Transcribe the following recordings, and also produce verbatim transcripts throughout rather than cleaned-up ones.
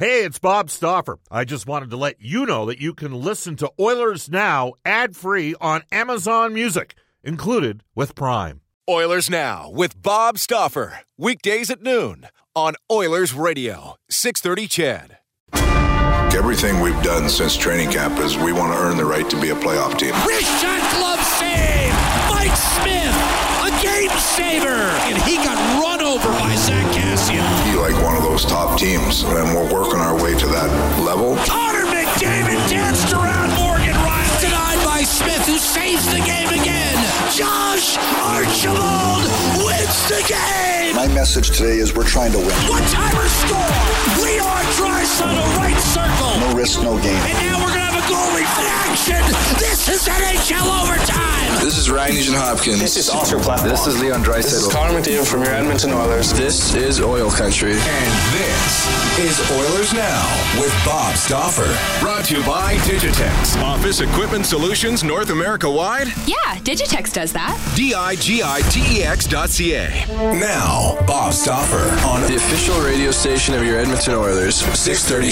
Hey, it's Bob Stauffer. I just wanted to let you know that you can listen to Oilers Now ad-free on Amazon Music, included with Prime. Oilers Now with Bob Stauffer, weekdays at noon on Oilers Radio, six thirty C H E D. Everything we've done since training camp is we want to earn the right to be a playoff team. Wrist shot, glove save! Mike Smith, a game saver! And he got run over by Zach Cassian. Be like one of those top teams, and we're working our way to that level. Connor McDavid danced around Morgan Riley. Denied by Smith, who saves the game again. Josh Archibald wins the game! My message today is we're trying to win. One-timer score! Leon Draisaitl, right circle! No risk, no gain. And now we're going to have a goalie for action! This is N H L overtime! This is Ryan Nugent-Hopkins. This is Oscar Platt. This is Leon Draisaitl. This is Connor McDavid from your Edmonton Oilers. This is Oil Country. And this is Oilers Now with Bob Stauffer. Brought to you by Digitex. Office Equipment Solutions North America-wide? Yeah, Digitex does that. D I G I T E X dot C A. Now, Bob Stauffer on the official radio station of your Edmonton Oilers, six thirty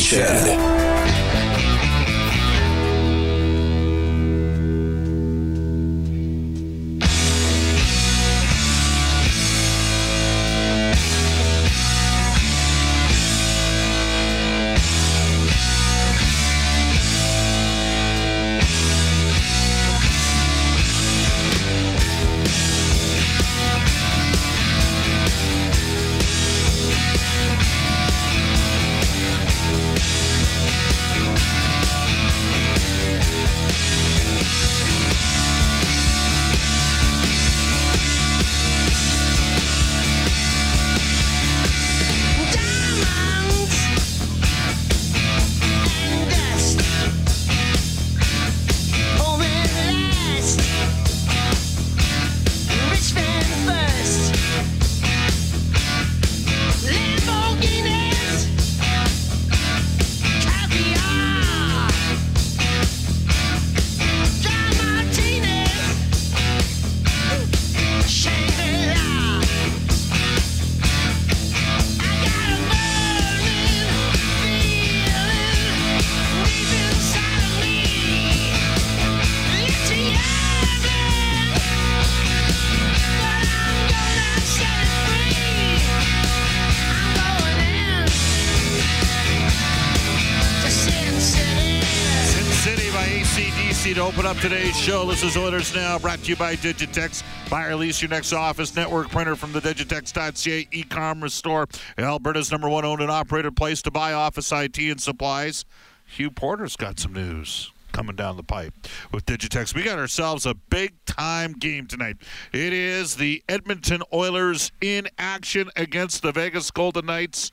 Today's show. This is Oilers Now, brought to you by Digitex. Buy or lease your next office network printer from the digitex dot c a e-commerce store. Alberta's number one owned and operated place to buy office I T and supplies. Hugh Porter's got some news coming down the pipe with Digitex. We got ourselves a big-time game tonight. It is the Edmonton Oilers in action against the Vegas Golden Knights.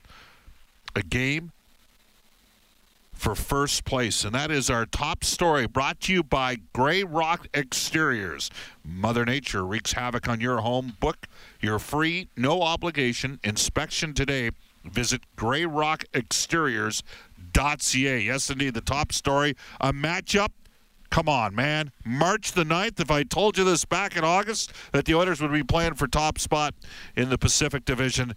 A game for first place, and that is our top story, brought to you by Grey Rock Exteriors. Mother Nature wreaks havoc on your home. Book your free, no obligation inspection today. Visit grey rock exteriors dot c a. Yes, indeed, the top story, a matchup. Come on, man. March the ninth, if I told you this back in August, that the Oilers would be playing for top spot in the Pacific Division,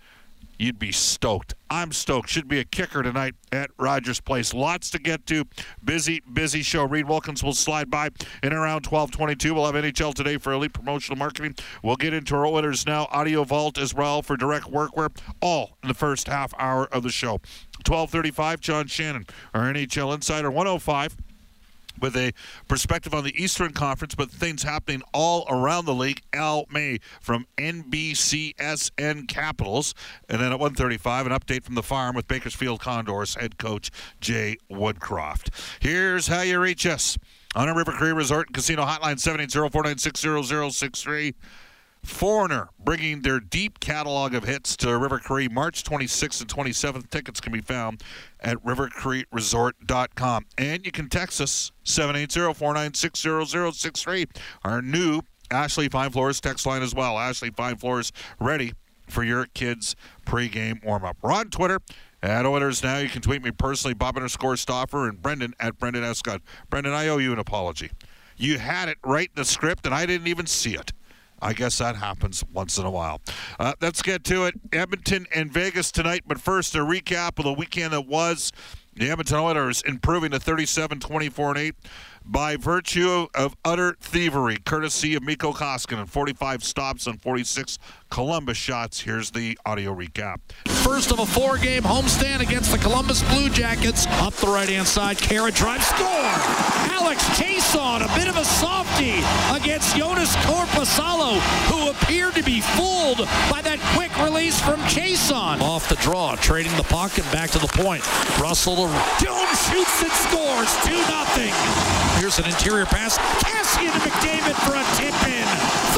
you'd be stoked. I'm stoked. Should be a kicker tonight at Rogers Place. Lots to get to. Busy, busy show. Reed Wilkins will slide by in around twelve twenty-two. We'll have N H L Today for elite promotional marketing. We'll get into our Oilers Now audio vault as well for direct workwear, all in the first half hour of the show. twelve thirty-five, John Shannon, our N H L Insider, one oh five. With a perspective on the Eastern Conference, but things happening all around the league. Al May from N B C S N Capitals. And then at one thirty-five, an update from the farm with Bakersfield Condors head coach Jay Woodcroft. Here's how you reach us on our River Cree Resort and Casino hotline, seven eight zero, four nine six, zero zero six three. Foreigner bringing their deep catalog of hits to River Cree March twenty-sixth and twenty-seventh. Tickets can be found at river cree resort dot com. And you can text us, seven eight zero, four nine six, zero zero six three. Our new Ashley Fine Floors text line as well. Ashley Fine Floors, ready for your kids' pregame warm-up. We're on Twitter at Oilers Now. You can tweet me personally, Bob underscore Stauffer, and Brendan at Brendan Escott. Brendan, I owe you an apology. You had it right in the script, and I didn't even see it. I guess that happens once in a while. Uh, let's get to it. Edmonton and Vegas tonight, but first a recap of the weekend that was. The Edmonton Oilers improving to thirty-seven, twenty-four, and eight by virtue of utter thievery, courtesy of Miko Koskinen. forty-five stops on forty-six Columbus shots. Here's the audio recap. First of a four-game homestand against the Columbus Blue Jackets. Up the right-hand side, Kara drives, score! Alex Chiasson, a bit of a softie against Jonas Corpasalo, who appeared to be fooled by that quick release from Chiasson. Off the draw, trading the puck and back to the point. Russell to Doom shoots and scores, two nothing. Here's an interior pass. Cassian to McDavid for a tip-in.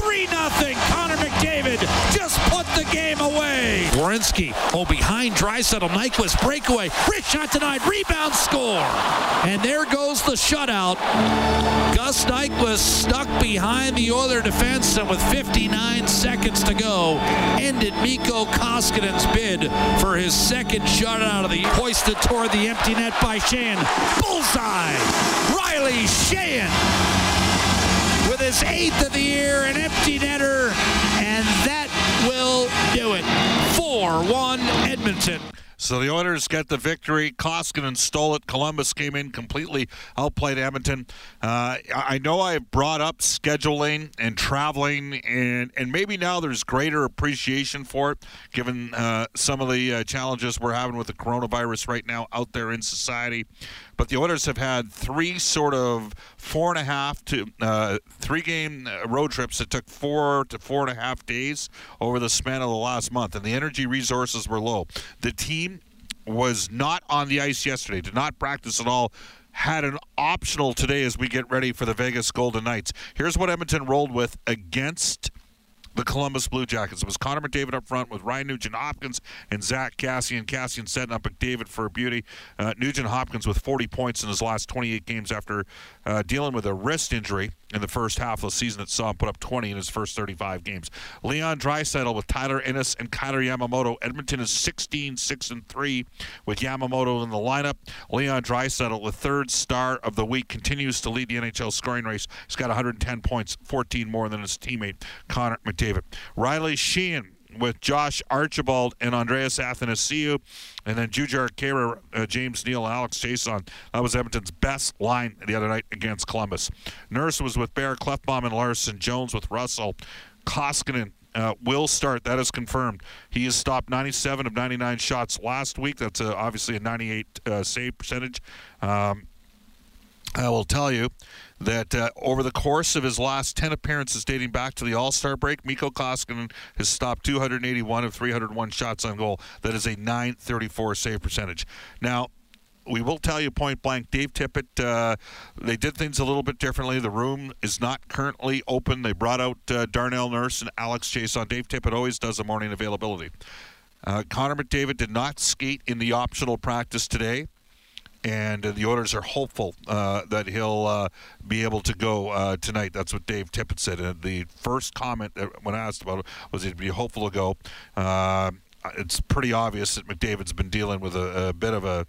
three nothing. Connor McDavid just put the game away. Werenski, oh, behind Draisaitl. Nyquist breakaway. Rich shot tonight. Rebound, score. And there goes the shutout. Gus Nyquist stuck behind the Oiler defense, and with fifty-nine seconds to go, ended Mikko Koskinen's bid for his second shutout of the hoisted toward the empty net by Sheehan. Bullseye! Riley Sheehan with his eighth of the year, an empty netter, and that will do it. four one Edmonton. So the Oilers get the victory. Koskinen stole it. Columbus came in, completely outplayed Edmonton. Uh, I know I brought up scheduling and traveling, and, and maybe now there's greater appreciation for it, given uh, some of the uh, challenges we're having with the coronavirus right now out there in society. But the Oilers have had three sort of four and a half to uh, three-game road trips that took four to four and a half days over the span of the last month, and the energy resources were low. The team was not on the ice yesterday, did not practice at all, had an optional today as we get ready for the Vegas Golden Knights. Here's what Edmonton rolled with against the Columbus Blue Jackets. It was Connor McDavid up front with Ryan Nugent-Hopkins and Zach Cassian. Cassian setting up McDavid for a beauty. Uh, Nugent-Hopkins with forty points in his last twenty-eight games after uh, dealing with a wrist injury in the first half of the season that saw him put up twenty in his first thirty-five games. Leon Draisaitl with Tyler Ennis and Kyler Yamamoto. Edmonton is sixteen, six, and three with Yamamoto in the lineup. Leon Draisaitl, the third star of the week, continues to lead the N H L scoring race. He's got one hundred ten points, fourteen more than his teammate Connor McDavid. David. Riley Sheehan with Josh Archibald and Andreas Athanasiou, and then Jujar Kera, uh, James Neal, and Alex Chiasson. That was Edmonton's best line the other night against Columbus. Nurse was with Bear, Klefbom, and Larson. Jones with Russell. Koskinen uh, will start. That is confirmed. He has stopped ninety-seven of ninety-nine shots last week. That's uh, obviously a ninety-eight uh, save percentage. Um, I will tell you that uh, over the course of his last ten appearances dating back to the All-Star break, Mikko Koskinen has stopped two hundred eighty-one of three hundred one shots on goal. That is a nine thirty-four save percentage. Now, we will tell you point blank, Dave Tippett, uh, they did things a little bit differently. The room is not currently open. They brought out uh, Darnell Nurse and Alex Chiasson. Dave Tippett always does a morning availability. Uh, Connor McDavid did not skate in the optional practice today, and the Oilers are hopeful uh, that he'll uh, be able to go uh, tonight. That's what Dave Tippett said. And the first comment that when asked about it was he'd be hopeful to go. Uh, it's pretty obvious that McDavid's been dealing with a, a bit of a,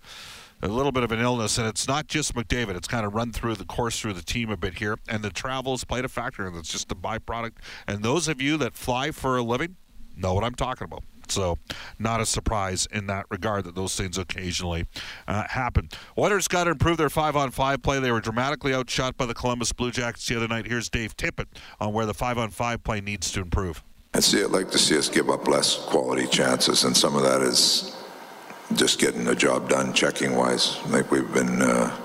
a little bit of an illness, and it's not just McDavid. It's kind of run through the course through the team a bit here, and the travel's played a factor, and it's just a byproduct. And those of you that fly for a living know what I'm talking about. So not a surprise in that regard that those things occasionally uh, happen. Oilers got to improve their five-on-five play. They were dramatically outshot by the Columbus Blue Jackets the other night. Here's Dave Tippett on where the five-on-five play needs to improve. I'd see, I'd like to see us give up less quality chances, and some of that is just getting the job done checking-wise. I think we've been uh,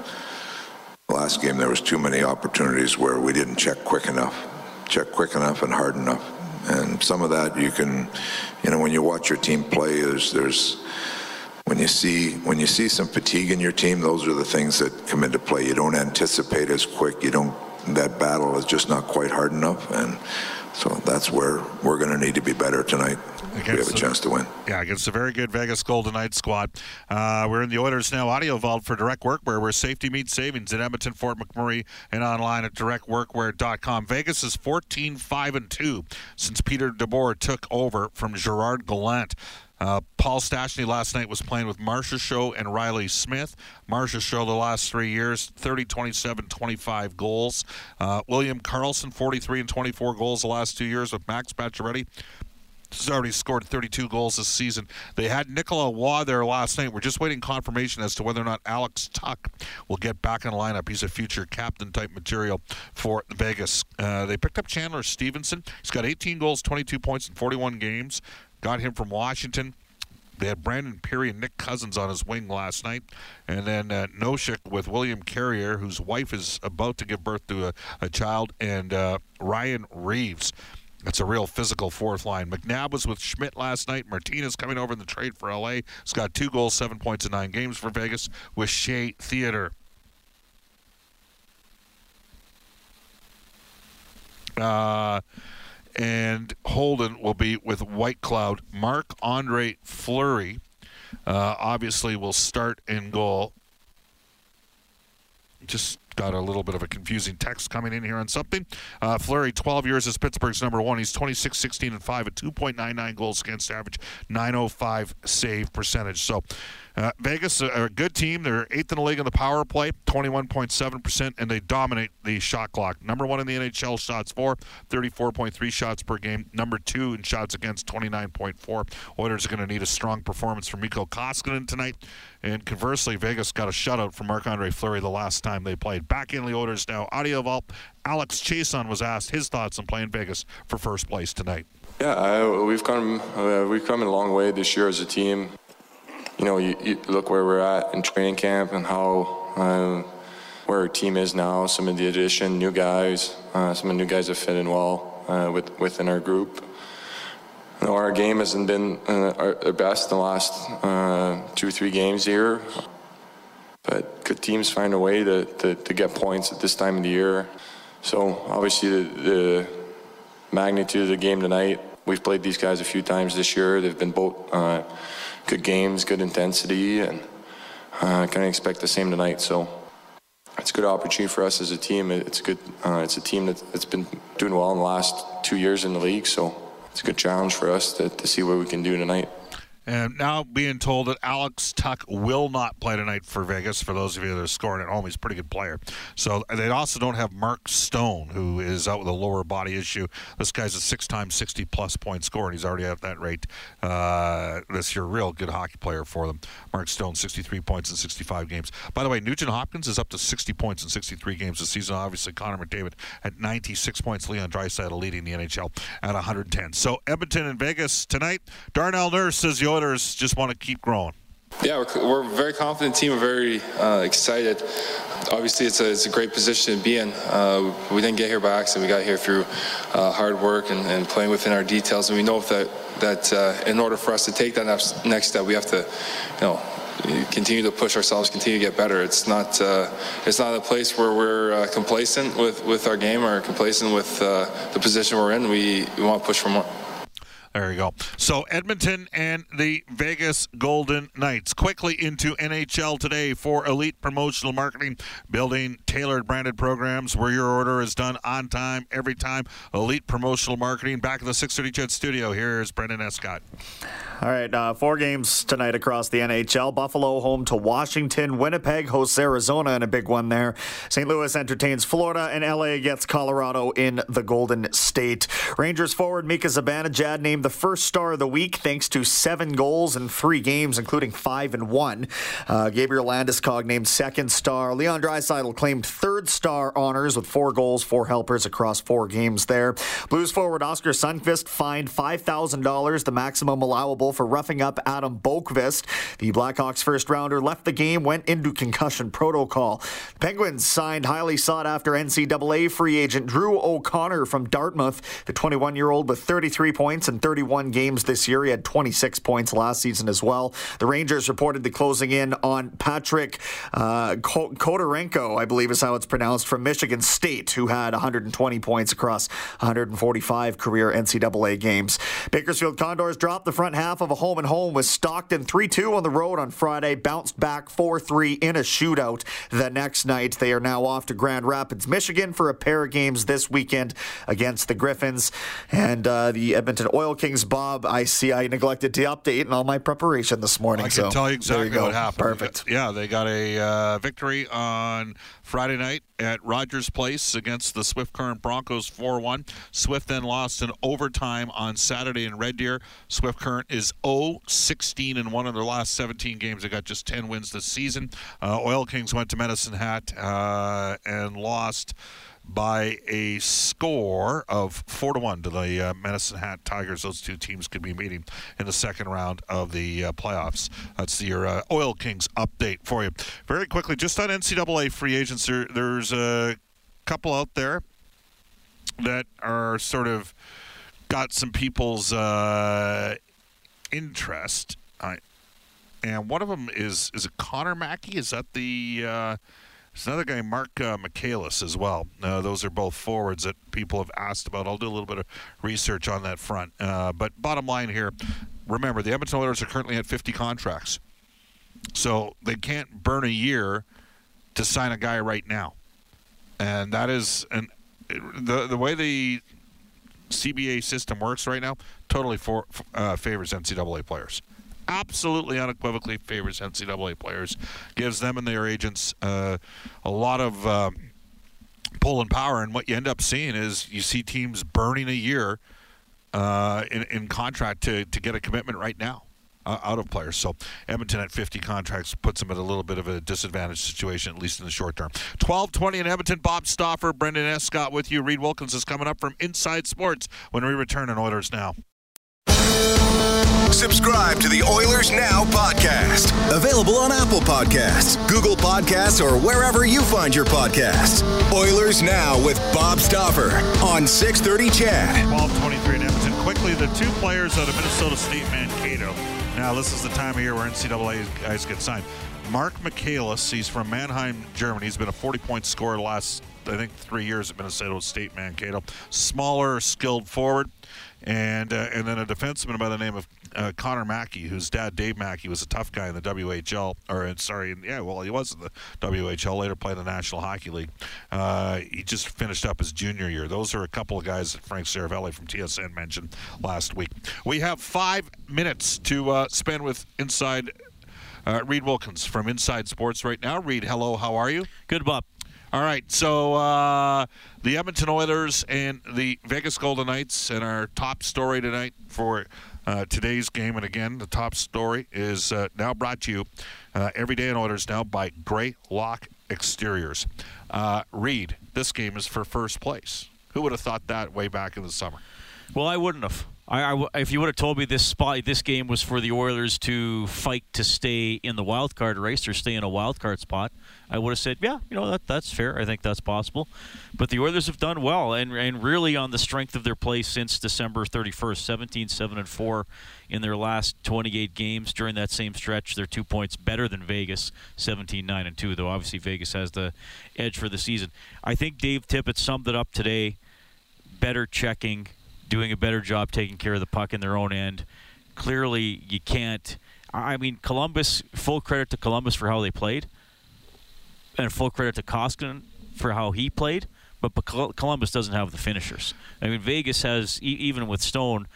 – last game there was too many opportunities where we didn't check quick enough, check quick enough and hard enough. And some of that you can, you know, when you watch your team play, there's, there's, when you see, when you see some fatigue in your team, those are the things that come into play. You don't anticipate as quick. You don't, that battle is just not quite hard enough. And so that's where we're going to need to be better tonight. Against we have a the, chance to win. Yeah, against a very good Vegas Golden Knights squad. Uh, we're in the Oilers Now audio vault for Direct Workwear, where safety meets savings at Edmonton, Fort McMurray, and online at direct workwear dot com. Vegas is fourteen, five, and two since Peter DeBoer took over from Gerard Gallant. Uh, Paul Stastny last night was playing with Marsha Show and Riley Smith. Marsha Show the last three years, thirty, twenty-seven, twenty-five goals. Uh, William Karlsson, forty-three and twenty-four goals the last two years with Max Pacioretty. He's already scored thirty-two goals this season. They had Nicola Waugh there last night. We're just waiting confirmation as to whether or not Alex Tuck will get back in the lineup. He's a future captain-type material for Vegas. Uh, they picked up Chandler Stevenson. He's got eighteen goals, twenty-two points in forty-one games. Got him from Washington. They had Brandon Peary and Nick Cousins on his wing last night. And then uh, Noshik with William Carrier, whose wife is about to give birth to a, a child, and uh, Ryan Reeves. That's a real physical fourth line. McNabb was with Schmidt last night. Martinez coming over in the trade for L A. He's got two goals, seven points in nine games for Vegas with Shea Theodore. Uh, and Holden will be with White Cloud. Marc-Andre Fleury uh, obviously will start in goal. Just got a little bit of a confusing text coming in here on something. Uh, Fleury, twelve years as Pittsburgh's number one. He's twenty-six, sixteen, and five at two point nine nine goals against average, nine oh five save percentage. So uh, Vegas are a good team. They're eighth in the league in the power play, twenty-one point seven percent, and they dominate the shot clock. Number one in the N H L shots for, thirty-four point three shots per game. Number two in shots against, twenty-nine point four. Oilers are going to need a strong performance from Miko Koskinen tonight. And conversely, Vegas got a shutout from Marc-Andre Fleury the last time they played. Back in the Oilers now. Audio Vault, Alex Chiasson was asked his thoughts on playing Vegas for first place tonight. Yeah, I, we've come uh, we've come a long way this year as a team. You know, you, you look where we're at in training camp and how uh, where our team is now. Some of the addition, new guys, uh, some of the new guys have fit in well uh, with, within our group. You know, our game hasn't been uh, our, our best in the last uh, two, three games here. But good teams find a way to, to, to get points at this time of the year. So obviously the, the magnitude of the game tonight, we've played these guys a few times this year. They've been both uh, good games, good intensity, and I uh, kind of expect the same tonight. So it's a good opportunity for us as a team. It's a, good, uh, it's a team that, that's been doing well in the last two years in the league. So. It's a good challenge for us to, to see what we can do tonight. And now being told that Alex Tuck will not play tonight for Vegas. For those of you that are scoring at home, he's a pretty good player. So they also don't have Mark Stone, who is out with a lower body issue. This guy's a six-time sixty-plus point scorer, and he's already at that rate uh, this year. Real good hockey player for them. Mark Stone, sixty-three points in sixty-five games. By the way, Nugent-Hopkins is up to sixty points in sixty-three games this season. Obviously, Connor McDavid at ninety-six points. Leon Draisaitl leading the N H L at one hundred ten. So Edmonton and Vegas tonight. Darnell Nurse says the Oilers just want to keep growing. Yeah, we're, we're a very confident team. We're very uh, excited. Obviously, it's a, it's a great position to be in. Uh, we didn't get here by accident. We got here through uh, hard work and, and playing within our details. And we know that that uh, in order for us to take that next step, we have to, you know, continue to push ourselves, continue to get better. It's not uh, it's not a place where we're uh, complacent with, with our game or complacent with uh, the position we're in. We, we want to push for more. There you go. So Edmonton and the Vegas Golden Knights. Quickly into N H L today for Elite Promotional Marketing, building tailored branded programs where your order is done on time, every time. Elite Promotional Marketing. Back in the six thirty Chet studio. Here's Brendan Escott. All right, uh, four games tonight across the N H L. Buffalo home to Washington. Winnipeg hosts Arizona in a big one there. Saint Louis entertains Florida, and L A gets Colorado in the Golden State. Rangers forward Mika Zibanejad named the first star of the week thanks to seven goals in three games, including five and one. Uh, Gabriel Landeskog named second star. Leon Draisaitl claimed third star honors with four goals, four helpers across four games there. Blues forward Oscar Sundqvist fined five thousand dollars, the maximum allowable for roughing up Adam Boqvist. The Blackhawks first rounder left the game, went into concussion protocol. The Penguins signed highly sought-after N C double A free agent Drew O'Connor from Dartmouth. The twenty-one-year-old with thirty-three points in thirty-one games this year. He had twenty-six points last season as well. The Rangers reportedly closing in on Patrick uh, Kotarenko, I believe is how it's pronounced, from Michigan State, who had one hundred twenty points across one hundred forty-five career N C double A games. Bakersfield Condors dropped the front half of a home and home with Stockton three two on the road on Friday, bounced back four three in a shootout the next night. They are now off to Grand Rapids, Michigan for a pair of games this weekend against the Griffins. And uh, the Edmonton Oil bookings, Bob. I see I neglected to update in all my preparation this morning. I can so tell you exactly you what happened. Perfect. Yeah, they got a uh, victory on Friday night at Rogers Place against the Swift Current Broncos four one. Swift then lost in overtime on Saturday in Red Deer. Swift Current is oh sixteen and one in their last seventeen games. They got just ten wins this season. Uh, Oil Kings went to Medicine Hat uh, and lost by a score of four to one to the uh, Medicine Hat Tigers. Those two teams could be meeting in the second round of the uh, playoffs. That's your uh, Oil Kings update for you. Very quickly, just on N C double A free agents, there, there's a couple out there that are sort of got some people's uh, interest. Uh, and one of them is, is it Connor Mackey? Is that the... Uh, There's another guy, Mark uh, Michaelis, as well. Uh, those are both forwards that people have asked about. I'll do a little bit of research on that front. Uh, but bottom line here, remember, the Edmonton Oilers are currently at fifty contracts. So they can't burn a year to sign a guy right now. And that is an, the, the way the C B A system works right now totally for, uh, favors N C double A players. Absolutely unequivocally favors N C double A players, gives them and their agents uh, a lot of um, pull and power. And what you end up seeing is you see teams burning a year uh, in, in contract to, to get a commitment right now uh, out of players. So Edmonton at fifty contracts puts them at a little bit of a disadvantaged situation, at least in the short term. twelve twenty in Edmonton. Bob Stauffer, Brendan Escott with you. Reed Wilkins is coming up from Inside Sports when we return on Oilers Now. Subscribe to the Oilers Now podcast. Available on Apple Podcasts, Google Podcasts, or wherever you find your podcasts. Oilers Now with Bob Stauffer on six thirty Chad. twelve twenty-three in Edmonton. Quickly, the two players out of Minnesota State Mankato. Now, this is the time of year where N C double A guys get signed. Mark Michaelis, he's from Mannheim, Germany. He's been a forty-point scorer the last, I think, three years at Minnesota State Mankato. Smaller, skilled forward. And uh, and then a defenseman by the name of uh, Connor Mackey, whose dad, Dave Mackey, was a tough guy in the W H L. Or, sorry, yeah, well, he was in the W H L, later played in the National Hockey League. Uh, he just finished up his junior year. Those are a couple of guys that Frank Cervelli from T S N mentioned last week. We have five minutes to uh, spend with Inside uh, Reed Wilkins from Inside Sports right now. Reed, hello, how are you? Good, Bob. All right, so uh, the Edmonton Oilers and the Vegas Golden Knights, and our top story tonight for uh, today's game, and again, the top story is uh, now brought to you uh, every day in Oilers Now by Grey Rock Exteriors. Uh, Reed, this game is for first place. Who would have thought that way back in the summer? Well, I wouldn't have. I, I, if you would have told me this spot, this game was for the Oilers to fight to stay in the wild card race or stay in a wild card spot, I would have said, yeah, you know, that that's fair. I think that's possible. But the Oilers have done well, and and really on the strength of their play since December thirty-first, seventeen seven and four in their last twenty-eight games. During that same stretch, they're two points better than Vegas, seventeen nine and two, though obviously Vegas has the edge for the season. I think Dave Tippett summed it up today, better checking, doing a better job taking care of the puck in their own end. Clearly, you can't. I mean, Columbus, full credit to Columbus for how they played, and full credit to Koskinen for how he played, but, but Columbus doesn't have the finishers. I mean, Vegas has, e- even with Stone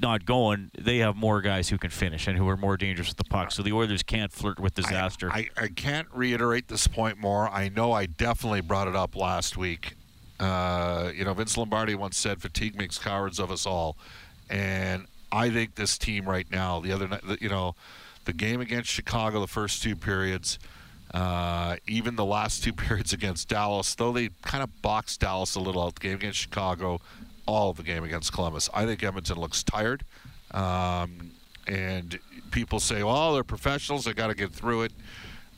not going, they have more guys who can finish and who are more dangerous with the puck, so the Oilers can't flirt with disaster. I, I, I can't reiterate this point more. I know I definitely brought it up last week. Uh, you know, Vince Lombardi once said, "Fatigue makes cowards of us all," and I think this team right now. The other night, you know, the game against Chicago, the first two periods, uh, even the last two periods against Dallas, though they kind of boxed Dallas a little out. The game against Chicago, all of the game against Columbus. I think Edmonton looks tired, um, and people say, "Well, they're professionals; they got to get through it."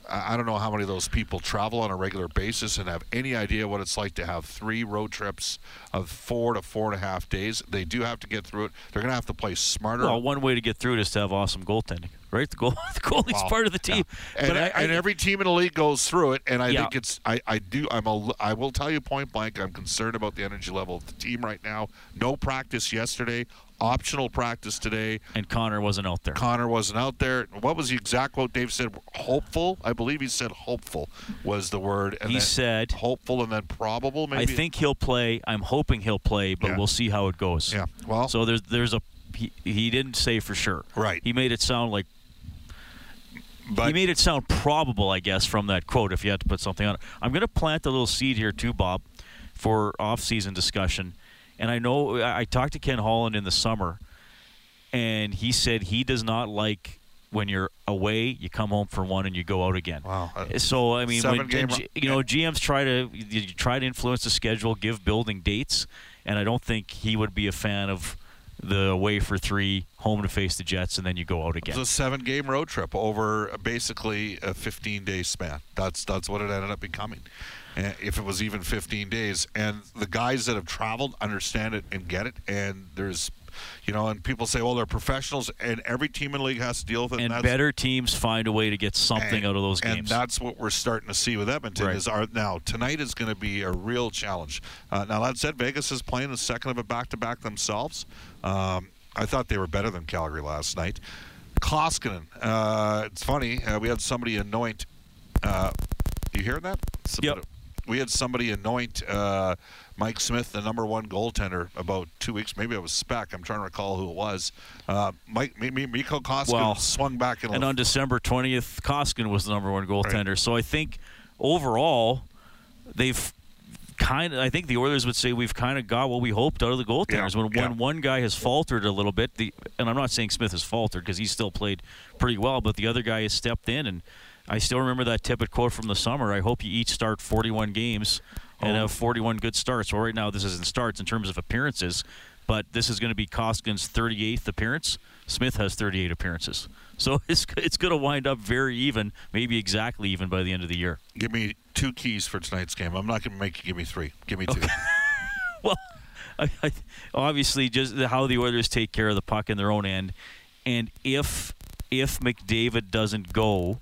I don't know how many of those people travel on a regular basis and have any idea what it's like to have three road trips of four to four and a half days. They do have to get through it. They're going to have to play smarter. Well, one way to get through it is to have awesome goaltending, right? The goal, the goalie's well, part of the team. Yeah. But and, I, I, and every team in the league goes through it, and I yeah. think it's I, – I do I'm a, I will tell you point blank, I'm concerned about the energy level of the team right now. No practice yesterday. Optional practice today. And Connor wasn't out there. Connor wasn't out there. What was the exact quote Dave said? Hopeful? I believe he said hopeful was the word. And he said. Hopeful and then probable maybe. I think he'll play. I'm hoping he'll play, but yeah. We'll see how it goes. Yeah. Well. So there's, there's a he, he didn't say for sure. Right. He made it sound like But he made it sound probable, I guess, from that quote, if you had to put something on it. I'm going to plant a little seed here too, Bob, for off-season discussion. And I know I talked to Ken Holland in the summer, and he said he does not like when you're away, you come home for one and you go out again. Wow. So, I mean, when, G, you know, G Ms try to you try to influence the schedule, give building dates, and I don't think he would be a fan of the away for three, home to face the Jets, and then you go out again. It was a seven-game road trip over basically a fifteen-day span. That's that's what it ended up becoming, and if it was even fifteen days. And the guys that have traveled understand it and get it, and there's, you know, and people say, well, they're professionals, and every team in the league has to deal with it. And, and better teams find a way to get something and, out of those games. And that's what we're starting to see with Edmonton. Right. Is our, now, tonight is going to be a real challenge. Uh, now, that said, Vegas is playing the second of a back-to-back themselves. Um, I thought they were better than Calgary last night. Koskinen, uh, it's funny, uh, we had somebody anoint. Uh, you hearing that? Yep. Of, we had somebody anoint uh, Mike Smith, the number one goaltender, about two weeks. Maybe it was Speck. I'm trying to recall who it was. Uh, Mike, M- M- Miko Koskinen well, swung back. And, and on December twentieth, Koskinen was the number one goaltender. Right. So I think overall, they've kind of, I think the Oilers would say we've kind of got what we hoped out of the goaltenders. Yeah. When, yeah. when one guy has faltered a little bit, the, and I'm not saying Smith has faltered because he's still played pretty well, but the other guy has stepped in. And I still remember that Tippett quote from the summer, I hope you each start forty-one games. And have forty-one good starts. Well, right now this isn't starts in terms of appearances, but this is going to be Koskinen's thirty-eighth appearance. Smith has thirty-eight appearances. So it's it's going to wind up very even, maybe exactly even by the end of the year. Give me two keys for tonight's game. I'm not going to make you give me three. Give me two. Okay. Well, I, I, obviously just how the Oilers take care of the puck in their own end. And if if McDavid doesn't go,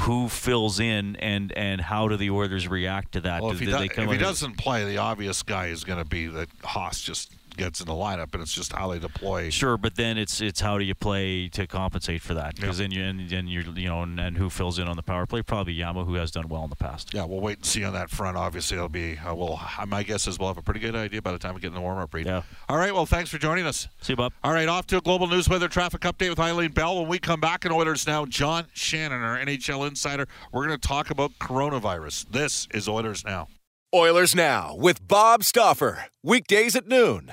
who fills in, and, and how do the Oilers react to that? Well, do, if he, do, they come if he doesn't play, the obvious guy is going to be that Haas just gets in the lineup, and it's just how they deploy. Sure, but then it's it's how do you play to compensate for that? Because yeah. then you and, and you you know and, and who fills in on the power play? Probably Yama, who has done well in the past. Yeah, we'll wait and see on that front. Obviously, it'll be uh, well. My guess is we'll have a pretty good idea by the time we get in the warm-up read. Yeah. All right. Well, thanks for joining us. See you, Bob. All right. Off to a global news weather traffic update with Eileen Bell. When we come back in Oilers Now, John Shannon, our N H L insider, we're going to talk about coronavirus. This is Oilers Now. Oilers Now with Bob Stauffer. Weekdays at noon